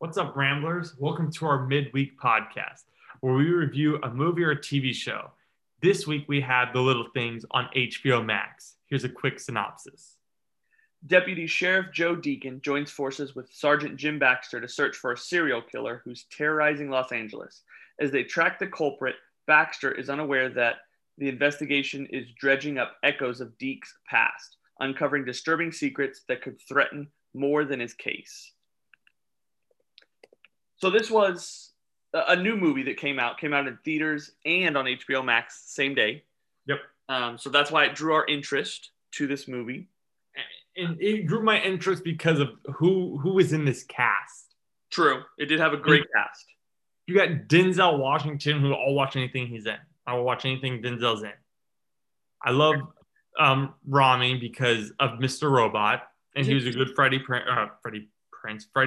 What's up, Ramblers? Welcome to our midweek podcast, where we review a movie or a TV show. This week, we have The Little Things on HBO Max. Here's a quick synopsis. Deputy Sheriff Joe Deacon joins forces with Sergeant Jim Baxter to search for a serial killer who's terrorizing Los Angeles. As they track the culprit, Baxter is unaware that the investigation is dredging up echoes of Deacon's past, uncovering disturbing secrets that could threaten more than his case. So this was a new movie that came out in theaters and on HBO Max same day. Yep. So that's why it drew our interest to this movie. And it drew my interest because of who was in this cast. True. It did have a great cast. You got Denzel Washington, who I'll watch anything he's in. I will watch anything Denzel's in. I love Rami because of Mr. Robot. And he was a good Freddie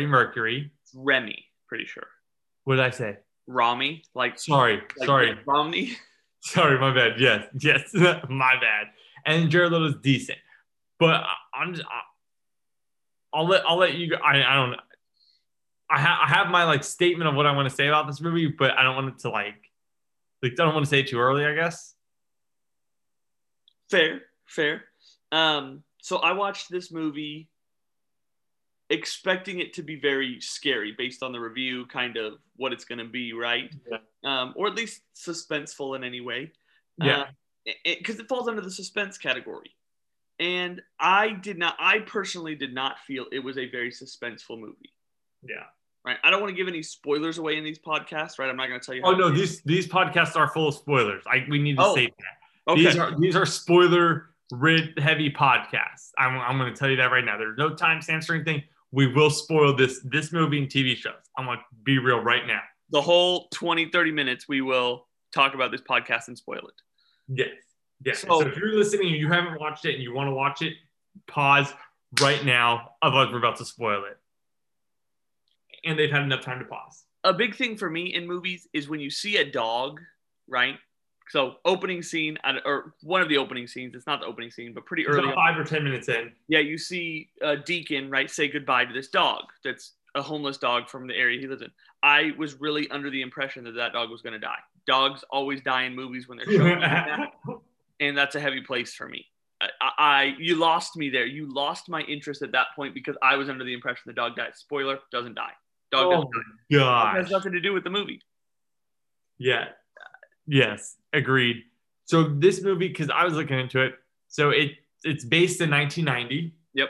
Mercury. It's Remy. Pretty sure. What did I say? Rami? Sorry. Romney? Sorry, my bad. Yes, my bad. And Jared Leto's decent, but I'll let you go. I have my statement of what I want to say about this movie, but I don't want it to I don't want to say it too early, I guess. Fair. So I watched this movie expecting it to be very scary based on the review, kind of what it's going to be, right? Yeah. Or at least suspenseful in any way. Yeah. Because it falls under the suspense category. And I personally did not feel it was a very suspenseful movie. Yeah. Right? I don't want to give any spoilers away in these podcasts, right? I'm not going to tell you. Oh, no, these podcasts are full of spoilers. We need to say that. Okay. These are spoiler-heavy podcasts. I'm going to tell you that right now. There's no timestamps or anything. We will spoil this movie and TV shows. I'm going to be real right now. The whole 20, 30 minutes, we will talk about this podcast and spoil it. Yes. So if you're listening and you haven't watched it and you want to watch it, pause right now. Otherwise, we're about to spoil it. And they've had enough time to pause. A big thing for me in movies is when you see a dog, right? So opening scene, or one of the opening scenes, it's not the opening scene, but pretty early. About 5 or 10 minutes in. Yeah, you see Deacon, right, say goodbye to this dog that's a homeless dog from the area he lives in. I was really under the impression that dog was going to die. Dogs always die in movies when they're showing them, and that's a heavy place for me. You lost me there. You lost my interest at that point because I was under the impression the dog died. Spoiler, doesn't die. Dog doesn't die. Gosh. It has nothing to do with the movie. Yeah. Yes, agreed. So this movie, because I was looking into it, so it's based in 1990. Yep.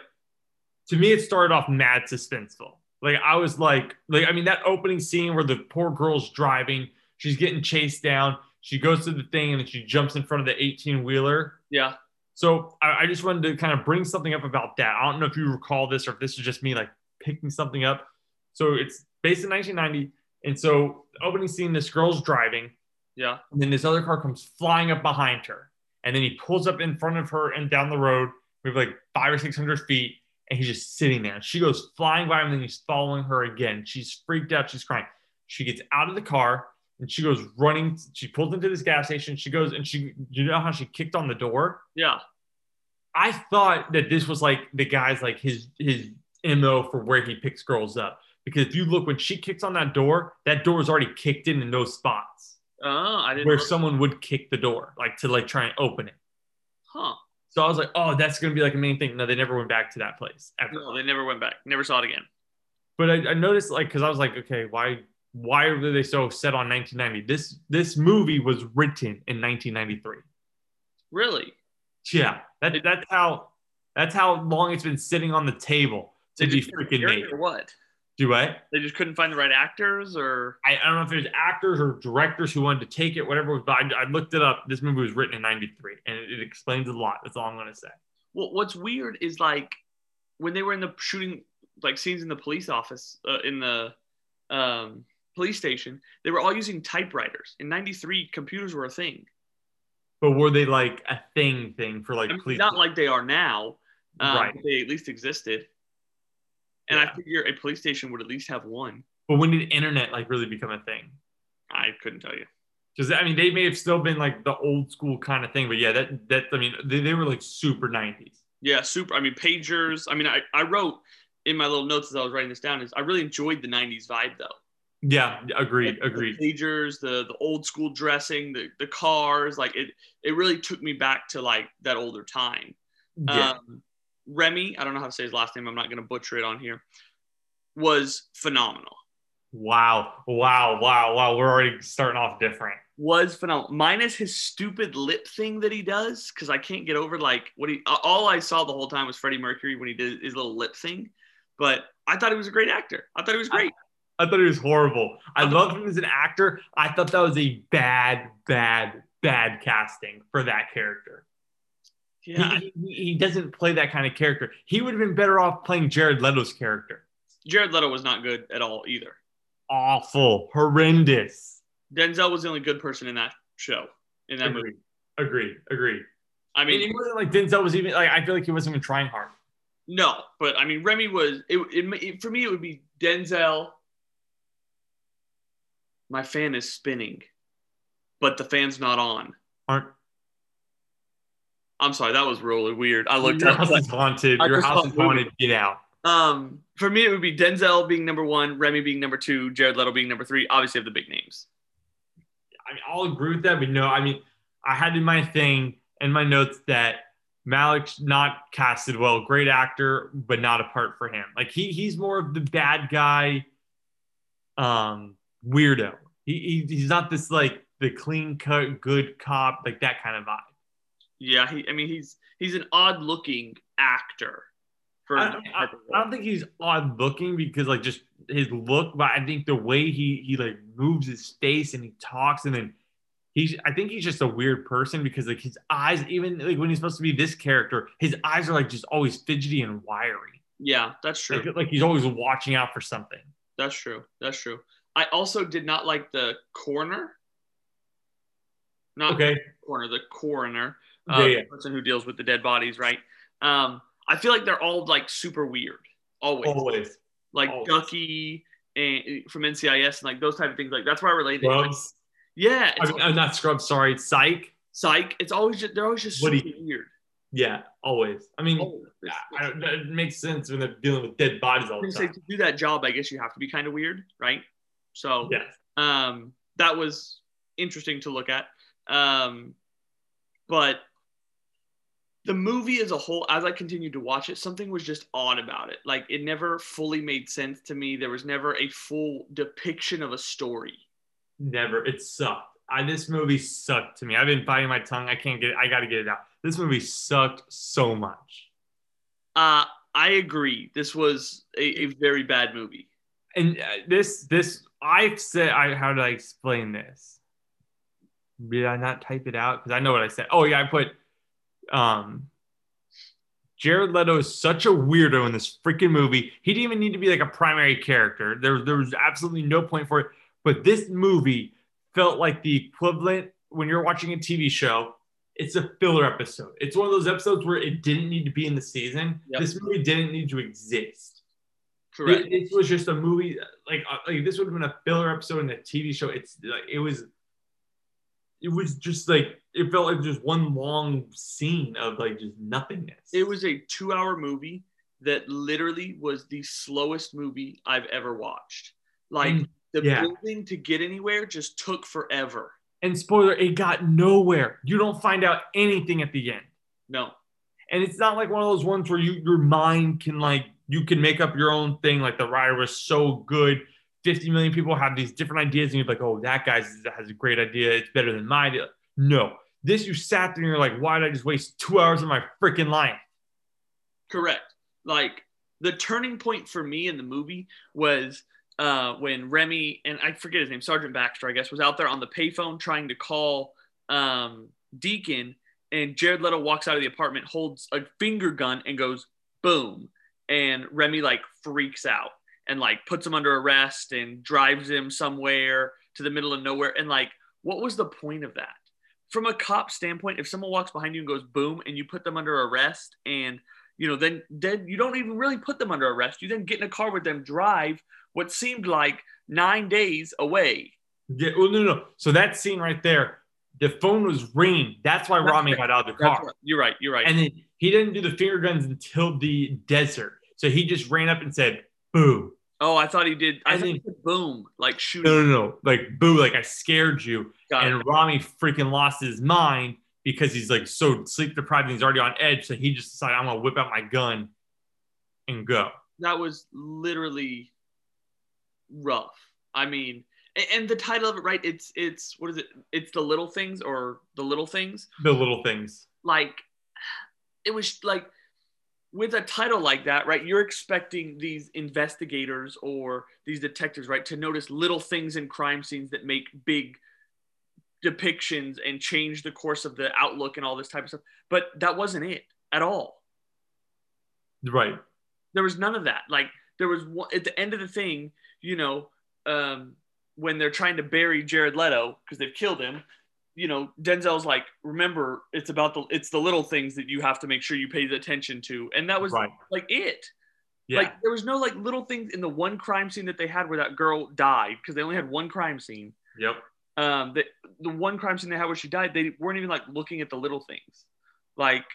To me, it started off mad suspenseful. That opening scene where the poor girl's driving, she's getting chased down, she goes to the thing, and then she jumps in front of the 18-wheeler. Yeah. So I just wanted to kind of bring something up about that. I don't know if you recall this or if this is just me picking something up. So it's based in 1990, and so opening scene, this girl's driving. Yeah. And then this other car comes flying up behind her. And then he pulls up in front of her and down the road, maybe 500 or 600 feet. And he's just sitting there. She goes flying by him and then he's following her again. She's freaked out. She's crying. She gets out of the car and she goes running. She pulls into this gas station. She goes and you know how she kicked on the door? Yeah. I thought that this was the guy's his MO for where he picks girls up. Because if you look, when she kicks on that door is already kicked in those spots. Oh, I didn't. Where someone would kick the door, to try and open it. Huh. So I was like, oh, that's going to be a main thing. No, they never went back to that place. Ever. No, they never went back. Never saw it again. But I noticed, because I was okay, why were they so set on 1990? This movie was written in 1993. Really? Yeah. That's how long it's been sitting on the table to be freaking made. Or what? Do what? They just couldn't find the right actors, or I don't know if there's actors or directors who wanted to take it, whatever. But I looked it up. This movie was written in '93, and it explains a lot. That's all I'm gonna say. Well, what's weird is when they were in the shooting scenes in the police office, in the police station, they were all using typewriters. In '93, computers were a thing. But were they a thing for I mean, police? Not like they are now. Right. They at least existed. And yeah. I figure a police station would at least have one. But when did internet really become a thing? I couldn't tell you. Because they may have still been the old school kind of thing, but yeah, they were super 90s. Yeah, super. Pagers. I wrote in my little notes as I was writing this down is I really enjoyed the 90s vibe, though. Yeah, agreed. The pagers, the old school dressing, the cars, like it really took me back to like that older time. Yeah. Remy, I don't know how to say his last name. I'm not going to butcher it on here. Was phenomenal. Wow. We're already starting off different. Was phenomenal. Minus his stupid lip thing that he does, because I can't get over like what he. All I saw the whole time was Freddie Mercury when he did his little lip thing. But I thought he was a great actor. I thought he was great. I thought he was horrible. I love him as an actor. I thought that was a bad casting for that character. Yeah, he doesn't play that kind of character. He would have been better off playing Jared Leto's character. Jared Leto was not good at all either. Awful, horrendous. Denzel was the only good person in that show, in that movie. Agreed. I mean, and he wasn't like Denzel was even like. I feel like he wasn't even trying hard. No, but I mean, Remy was. It for me, it would be Denzel. My fan is spinning, but the fan's not on. I'm sorry, that was really weird. I looked up. Your house is haunted. Your house is haunted. Get out. For me, it would be Denzel being number one, Remy being number two, Jared Leto being number three. Obviously, have the big names. I mean, I'll agree with that, but no, I mean, I had in my thing and my notes that Malik's not casted well. Great actor, but not a part for him. Like he's more of the bad guy. Weirdo. He's not this like the clean cut good cop, like that kind of vibe. Yeah, he's an odd looking actor. I don't think he's odd looking because like just his look, but I think the way he like moves his face and he talks, and then I think he's just a weird person because like his eyes, even like when he's supposed to be this character, his eyes are like just always fidgety and wiry. Yeah, that's true. Like he's always watching out for something. That's true. I also did not like the coroner. The coroner. The person who deals with the dead bodies, right? I feel like they're all like super weird. Always. Like always. Ducky and from NCIS and like those type of things. Like that's why I related. Scrubs. Yeah. Not Scrubs, sorry. Psych. It's always just, they're always just super weird. Yeah, always. I mean, always. It makes sense when they're dealing with dead bodies all the time. To do that job, I guess you have to be kind of weird, right? So yeah. That was interesting to look at. But the movie as a whole, as I continued to watch it, something was just odd about it. Like it never fully made sense to me. There was never a full depiction of a story. Never. It sucked. This movie sucked to me. I've been biting my tongue. I got to get it out. This movie sucked so much. I agree. This was a very bad movie. And this I've said, how do I explain this? Did I not type it out? Because I know what I said. Oh, yeah, I put Jared Leto is such a weirdo in this freaking movie. He didn't even need to be like a primary character. There was absolutely no point for it. But this movie felt like the equivalent when you're watching a TV show. It's a filler episode. It's one of those episodes where it didn't need to be in the season. Yep. This movie didn't need to exist. Correct. It was just a movie. Like this would have been a filler episode in a TV show. It's like it was just like it felt like just one long scene of like just nothingness. It was a 2-hour movie that literally was the slowest movie I've ever watched. Like building to get anywhere just took forever. And spoiler, it got nowhere. You don't find out anything at the end. No. And it's not like one of those ones where your mind can like. You can make up your own thing. Like The Rider was so good. 50 million people have these different ideas. And you're like, oh, that guy has a great idea. It's better than my idea. No. This, you sat there and you're like, why did I just waste 2 hours of my freaking life? Correct. Like the turning point for me in the movie was when Remy, and I forget his name, Sergeant Baxter, I guess, was out there on the payphone trying to call Deacon. And Jared Leto walks out of the apartment, holds a finger gun and goes, boom. And Remy like freaks out and like puts him under arrest and drives him somewhere to the middle of nowhere. And like, what was the point of that? From a cop standpoint, if someone walks behind you and goes boom and you put them under arrest and, you know, then you don't even really put them under arrest. You then get in a car with them, drive what seemed like 9 days away. Yeah, well, no. So that scene right there, the phone was ringing. That's why Rami got out of the car. Right. You're right. And then he didn't do the finger guns until the desert. So he just ran up and said, boo. Oh, I thought he did. I think he said boom, like shoot. No. Like boo, like I scared you. Got it. Rami freaking lost his mind because he's like so sleep deprived. He's already on edge. So he just decided, I'm going to whip out my gun and go. That was literally rough. I mean, and the title of it, right? It's what is it? It's The Little Things or The Little Things? The Little Things. Like, it was like, with a title like that, right, you're expecting these investigators or these detectives, right, to notice little things in crime scenes that make big depictions and change the course of the outlook and all this type of stuff. But that wasn't it at all. Right. There was none of that. Like, there was one, at the end of the thing, you know, when they're trying to bury Jared Leto because they've killed him, you know, Denzel's like, remember, it's the little things that you have to make sure you pay the attention to. And that was like it. Yeah. Like, there was no like little things in the one crime scene that they had where that girl died, because they only had one crime scene. Yep. The one crime scene they had where she died, they weren't even like looking at the little things. Like,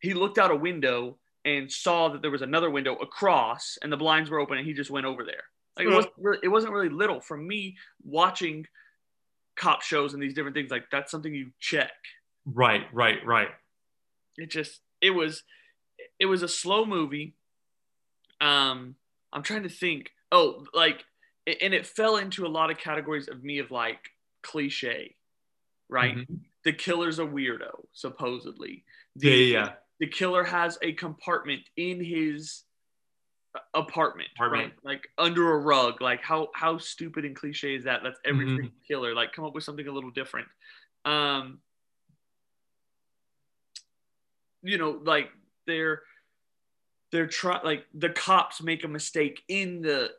he looked out a window and saw that there was another window across and the blinds were open and he just went over there. Like, it wasn't really little. For me, watching cop shows and these different things, like, that's something you check. Right. It was a slow movie. I'm trying to think. Oh, like, and it fell into a lot of categories of me of like cliche, right? Mm-hmm. The killer's a weirdo, supposedly. Yeah. The killer has a compartment in his apartment, right? Like, under a rug. Like, how stupid and cliche is that? That's every freaking killer. Like, come up with something a little different. You know, like, they're trying, like, the cops make a mistake in the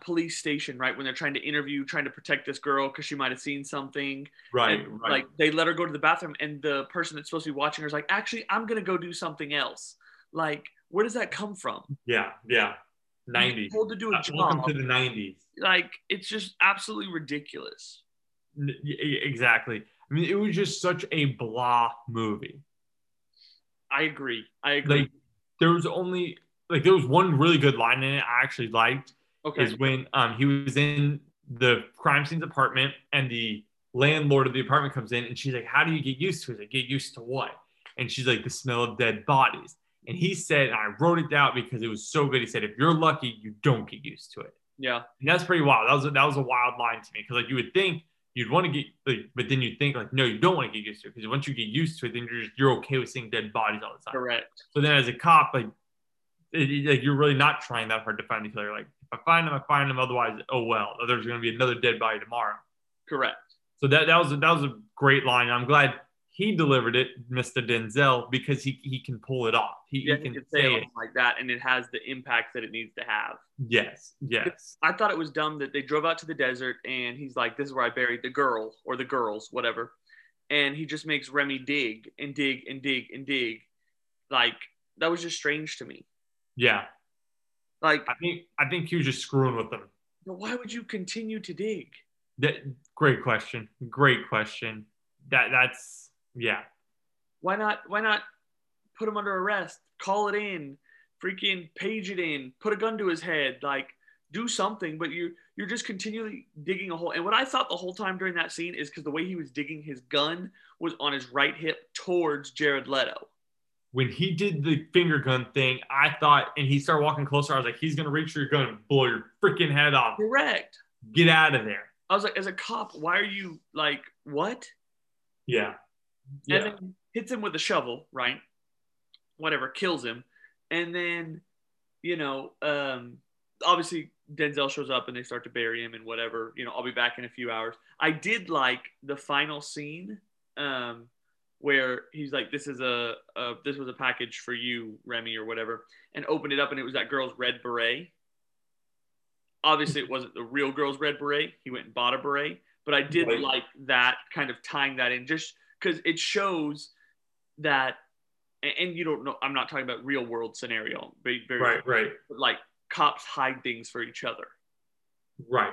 police station, right, when they're trying to protect this girl because she might have seen something, right. Like, they let her go to the bathroom and the person that's supposed to be watching her is like, actually, I'm gonna go do something else. Like, where does that come from? Yeah. 90s. Told to do a job. Welcome to the 90s. Like, it's just absolutely ridiculous. Exactly. I mean, it was just such a blah movie. I agree. Like, there was one really good line in it I actually liked. Okay. Is when he was in the crime scene's apartment and the landlord of the apartment comes in and she's like, how do you get used to it? Like, get used to what? And she's like, the smell of dead bodies. And he said, and I wrote it down because it was so good, he said, if you're lucky, you don't get used to it. Yeah. And that's pretty wild. That was a wild line to me. Because, like, you would think you'd want to get, like, but then you think, like, no, you don't want to get used to it. Because once you get used to it, then you're okay with seeing dead bodies all the time. Correct. So then as a cop, like, you're really not trying that hard to find the killer. Like, if I find them, I find them. Otherwise, oh, well, there's going to be another dead body tomorrow. Correct. So that was a great line. I'm glad he delivered it, Mr. Denzel, because he can pull it off. He can say it like that, and it has the impact that it needs to have. Yes. I thought it was dumb that they drove out to the desert, and he's like, this is where I buried the girl, or the girls, whatever. And he just makes Remy dig and dig and dig and dig. Like, that was just strange to me. Yeah. Like, I think he was just screwing with them. Why would you continue to dig? Great question. That's... Yeah. Why not put him under arrest, call it in, freaking page it in, put a gun to his head, like, do something, but you're just continually digging a hole. And what I thought the whole time during that scene is because the way he was digging, his gun was on his right hip towards Jared Leto. When he did the finger gun thing, I thought, and he started walking closer, I was like, he's going to reach for your gun and blow your freaking head off. Correct. Get out of there. I was like, as a cop, why are you like, what? Yeah. Yeah. And then hits him with a shovel, right? Whatever, kills him. And then, you know, obviously Denzel shows up and they start to bury him and whatever. You know, I'll be back in a few hours. I did like the final scene where he's like, this was a package for you, Remy, or whatever, and opened it up and it was that girl's red beret. Obviously, it wasn't the real girl's red beret. He went and bought a beret. But I did like that, kind of tying that in, just because it shows that, and you don't know, I'm not talking about real world scenario, very, but like, cops hide things for each other. Right.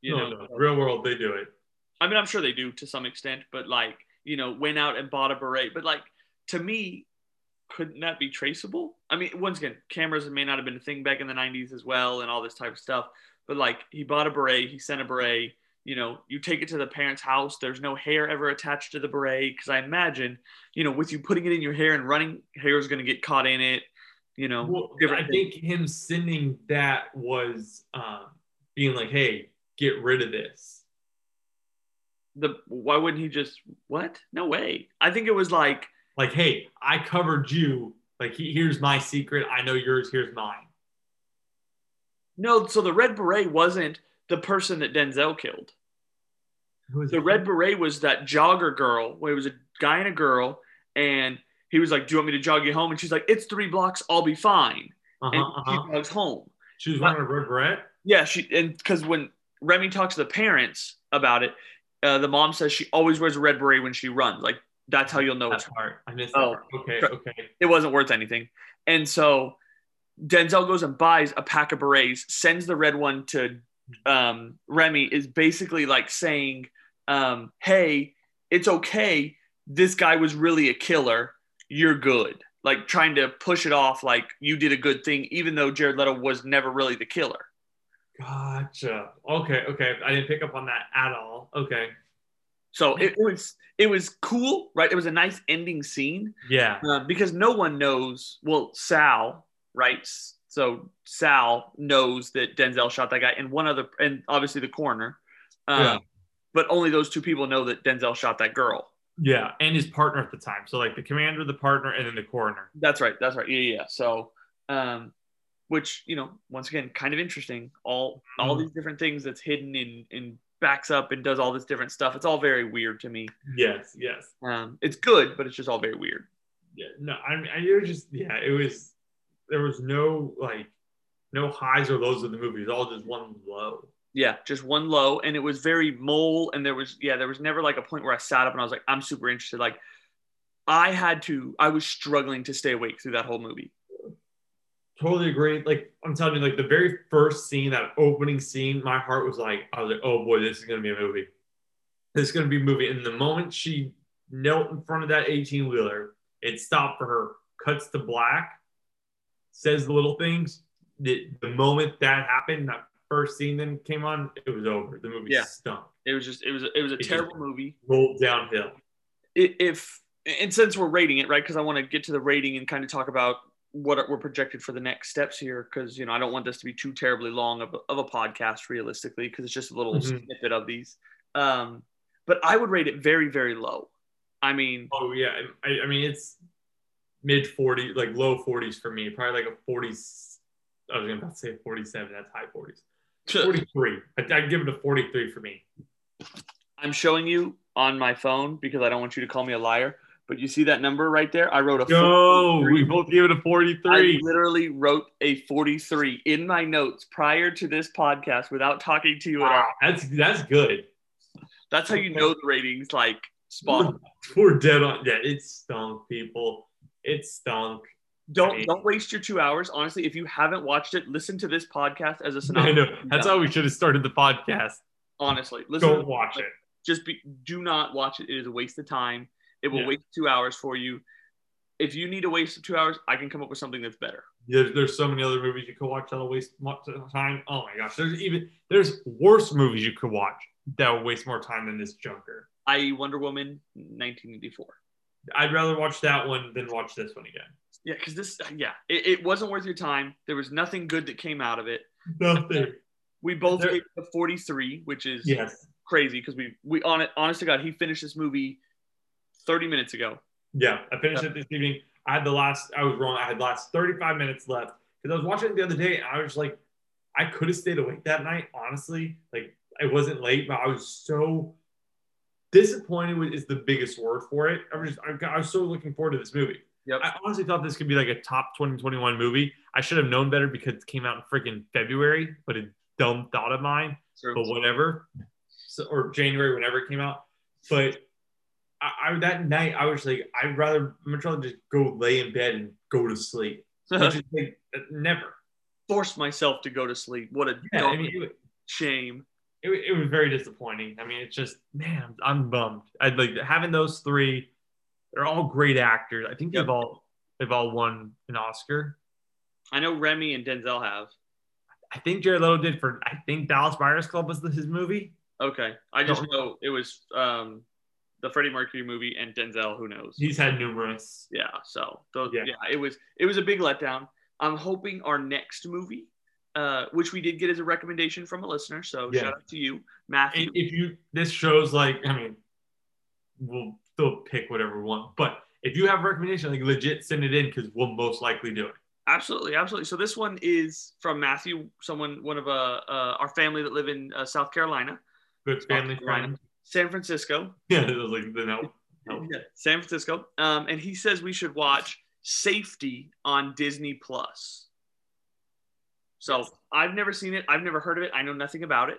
You know, real world, they do it. I mean, I'm sure they do to some extent, but like, you know, went out and bought a beret. But like, to me, couldn't that be traceable? I mean, once again, cameras may not have been a thing back in the 90s as well and all this type of stuff. But, like, he bought a beret. He sent a beret. You know, you take it to the parents' house. There's no hair ever attached to the beret because I imagine, you know, with you putting it in your hair and running, hair is going to get caught in it, you know. Well, I think him sending that was being like, hey, get rid of this. Why wouldn't he just, what? No way. I think it was like. Like, hey, I covered you. Like, here's my secret. I know yours. Here's mine. No, so the Red Beret wasn't the person that Denzel killed. The Red Beret was that jogger girl where it was a guy and a girl, and he was like, do you want me to jog you home? And she's like, it's 3 blocks. I'll be fine. She jogs home. She was wearing a Red Beret? Yeah, because when Remy talks to the parents about it, the mom says she always wears a Red Beret when she runs. Like, that's how you'll know it's hard. I missed that. Okay. It wasn't worth anything. And so Denzel goes and buys a pack of berets, sends the red one to Remy, is basically like saying, hey, it's okay. This guy was really a killer. You're good. Like trying to push it off like you did a good thing, even though Jared Leto was never really the killer. Gotcha. Okay. I didn't pick up on that at all. Okay. So it was cool, right? It was a nice ending scene. Yeah. Because no one knows, well, Sal, right? So Sal knows that Denzel shot that guy and and obviously the coroner. Yeah. But only those 2 people know that Denzel shot that girl. Yeah. And his partner at the time. So like the commander, the partner, and then the coroner. That's right. Yeah. So, which, you know, once again, kind of interesting. All these different things that's hidden in backs up and does all this different stuff. It's all very weird to me. Yes. It's good, but it's just all very weird. Yeah. No, I mean, it was just, yeah, it was, there was no, like, no highs or lows of the movie. It was all just one low. Yeah, just one low. And it was very mole. And there was never like a point where I sat up and I was like, I'm super interested. Like, I was struggling to stay awake through that whole movie. Totally agree. Like, I'm telling you, like, the very first scene, that opening scene, my heart was like, I was like, oh boy, this is going to be a movie. This is going to be a movie. And the moment she knelt in front of that 18-wheeler, it stopped for her, cuts to black, says the little things. The moment that happened, that first scene then came on, it was over. The movie stunk. It was a terrible movie. Rolled downhill. And since we're rating it, right, because I want to get to the rating and kind of talk about what we're projected for the next steps here, because, you know, I don't want this to be too terribly long of a podcast realistically, because it's just a little snippet of these. But I would rate it very, very low. I mean, oh yeah, I mean, it's mid 40, like low 40s for me, probably like a 40s. I was about to say 47, that's high 40s. 43. I'd give it a 43 for me. I'm showing you on my phone because I don't want you to call me a liar. But you see that number right there? I wrote a 43. No, we both gave it a 43. I literally wrote a 43 in my notes prior to this podcast without talking to you at all. That's good. That's how you know the ratings, like, spot on. We're dead on. Yeah, it stunk, people. It stunk. Don't waste your 2 hours. Honestly, if you haven't watched it, listen to this podcast as a synopsis. I know. That's how we should have started the podcast. Honestly. Don't watch it. Do not watch it. It is a waste of time. It will waste 2 hours for you. If you need a waste of 2 hours, I can come up with something that's better. There's so many other movies you could watch that'll waste much time. Oh my gosh, there's worse movies you could watch that will waste more time than this junker. I.e. Wonder Woman 1984. I'd rather watch that one than watch this one again. Yeah, because it wasn't worth your time. There was nothing good that came out of it. Nothing. We both gave it a 43, which is crazy because we on it. Honest to God, he finished this movie 30 minutes ago. Yeah, I finished it this evening. I was wrong. I had the last 35 minutes left because I was watching it the other day and I was like, I could have stayed awake that night, honestly. Like, it wasn't late, but I was so disappointed is the biggest word for it. I was so looking forward to this movie. Yep. I honestly thought this could be like a top 2021 movie. I should have known better because it came out in freaking February, but a dumb thought of mine, but whatever. So, or January, whenever it came out. But I that night I was like, I'm gonna just go lay in bed and go to sleep. Just like, never forced myself to go to sleep. What a shame. It was very disappointing. I mean, it's just, man, I'm bummed. I'd like having those 3. They're all great actors. I think they've all They've all won an Oscar. I know Remy and Denzel have. I think Jared Leto did for, I think Dallas Buyers Club was his movie. Okay. I just know it was the Freddie Mercury movie and Denzel, who knows? He's had numerous. Yeah. So those, yeah, it was a big letdown. I'm hoping our next movie, which we did get as a recommendation from a listener. So shout out to you, Matthew. If you, this shows like, I mean, we'll still pick whatever we want, but if you have a recommendation, like legit send it in because we'll most likely do it. Absolutely, absolutely. So this one is from Matthew, one of our family that live in South Carolina. Good family, San Francisco. Yeah, it was like the no. Yeah, San Francisco. And he says we should watch Safety on Disney Plus. So I've never seen it. I've never heard of it. I know nothing about it.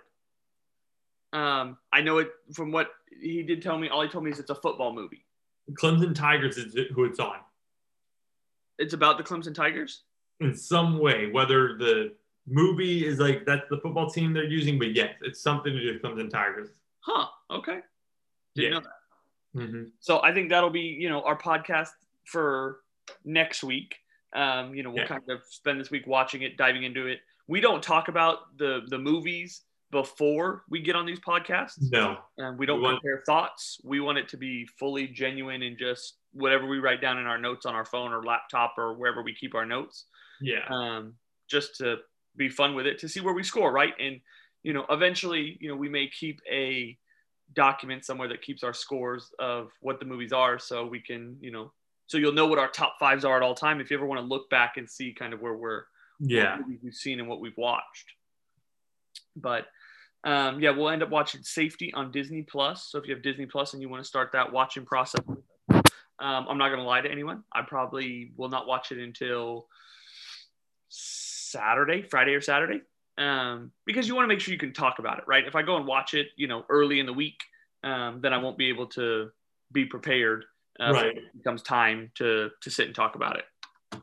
I know it from what he did tell me. All he told me is it's a football movie. Clemson Tigers is who it's on. It's about the Clemson Tigers? In some way, whether the movie is like, that's the football team they're using, but yes, it's something to do with Clemson Tigers. Huh, okay. Didn't know that. Mm-hmm. So I think that'll be, our podcast for next week. We'll kind of spend this week watching it, diving into it. We don't talk about the movies before we get on these podcasts. No. And we don't compare thoughts. We want it to be fully genuine and just whatever we write down in our notes on our phone or laptop or wherever we keep our notes. Yeah. Just to be fun with it, to see where we score, right? And, eventually, we may keep a document somewhere that keeps our scores of what the movies are so we can, so you'll know what our top fives are at all time if you ever want to look back and see kind of where we're, what movies we've seen and what we've watched. But we'll end up watching Safety on Disney Plus. So if you have Disney Plus and you want to start that watching process, I'm not going to lie to anyone. I probably will not watch it until Friday or Saturday, because you want to make sure you can talk about it, right? If I go and watch it, early in the week, then I won't be able to be prepared right. When it comes time to sit and talk about it.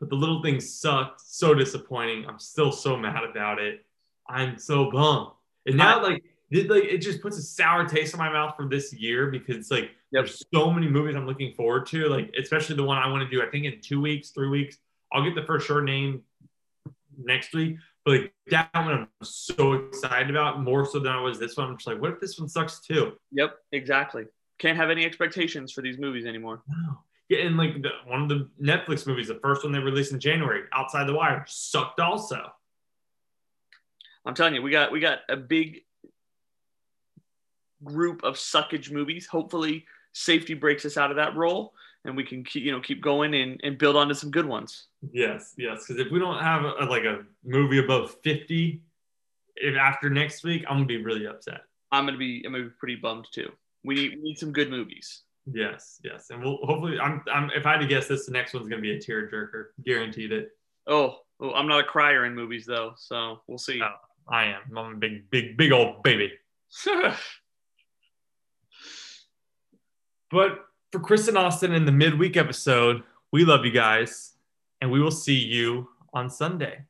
But The Little Things sucked. So disappointing. I'm still so mad about it. I'm so bummed. And now, it just puts a sour taste in my mouth for this year because it's there's so many movies I'm looking forward to, especially the one I want to do, I think in 2 weeks, 3 weeks. I'll get the for sure name next week. But that one I'm so excited about, more so than I was this one. I'm just what if this one sucks too? Yep, exactly. Can't have any expectations for these movies anymore. No. Yeah, and one of the Netflix movies, the first one they released in January, Outside the Wire, sucked also. I'm telling you, we got a big group of suckage movies. Hopefully, Safety breaks us out of that role, and we can keep going and build onto some good ones. Yes. Because if we don't have a movie above 50, if after next week, I'm gonna be really upset. I'm gonna be pretty bummed too. We need some good movies. Yes, and we'll hopefully. I'm. If I had to guess, the next one's gonna be a tearjerker, guaranteed it. Oh, I'm not a crier in movies though, so we'll see. Oh, I am. I'm a big old baby. But for Chris and Austin in the midweek episode, we love you guys, and we will see you on Sunday.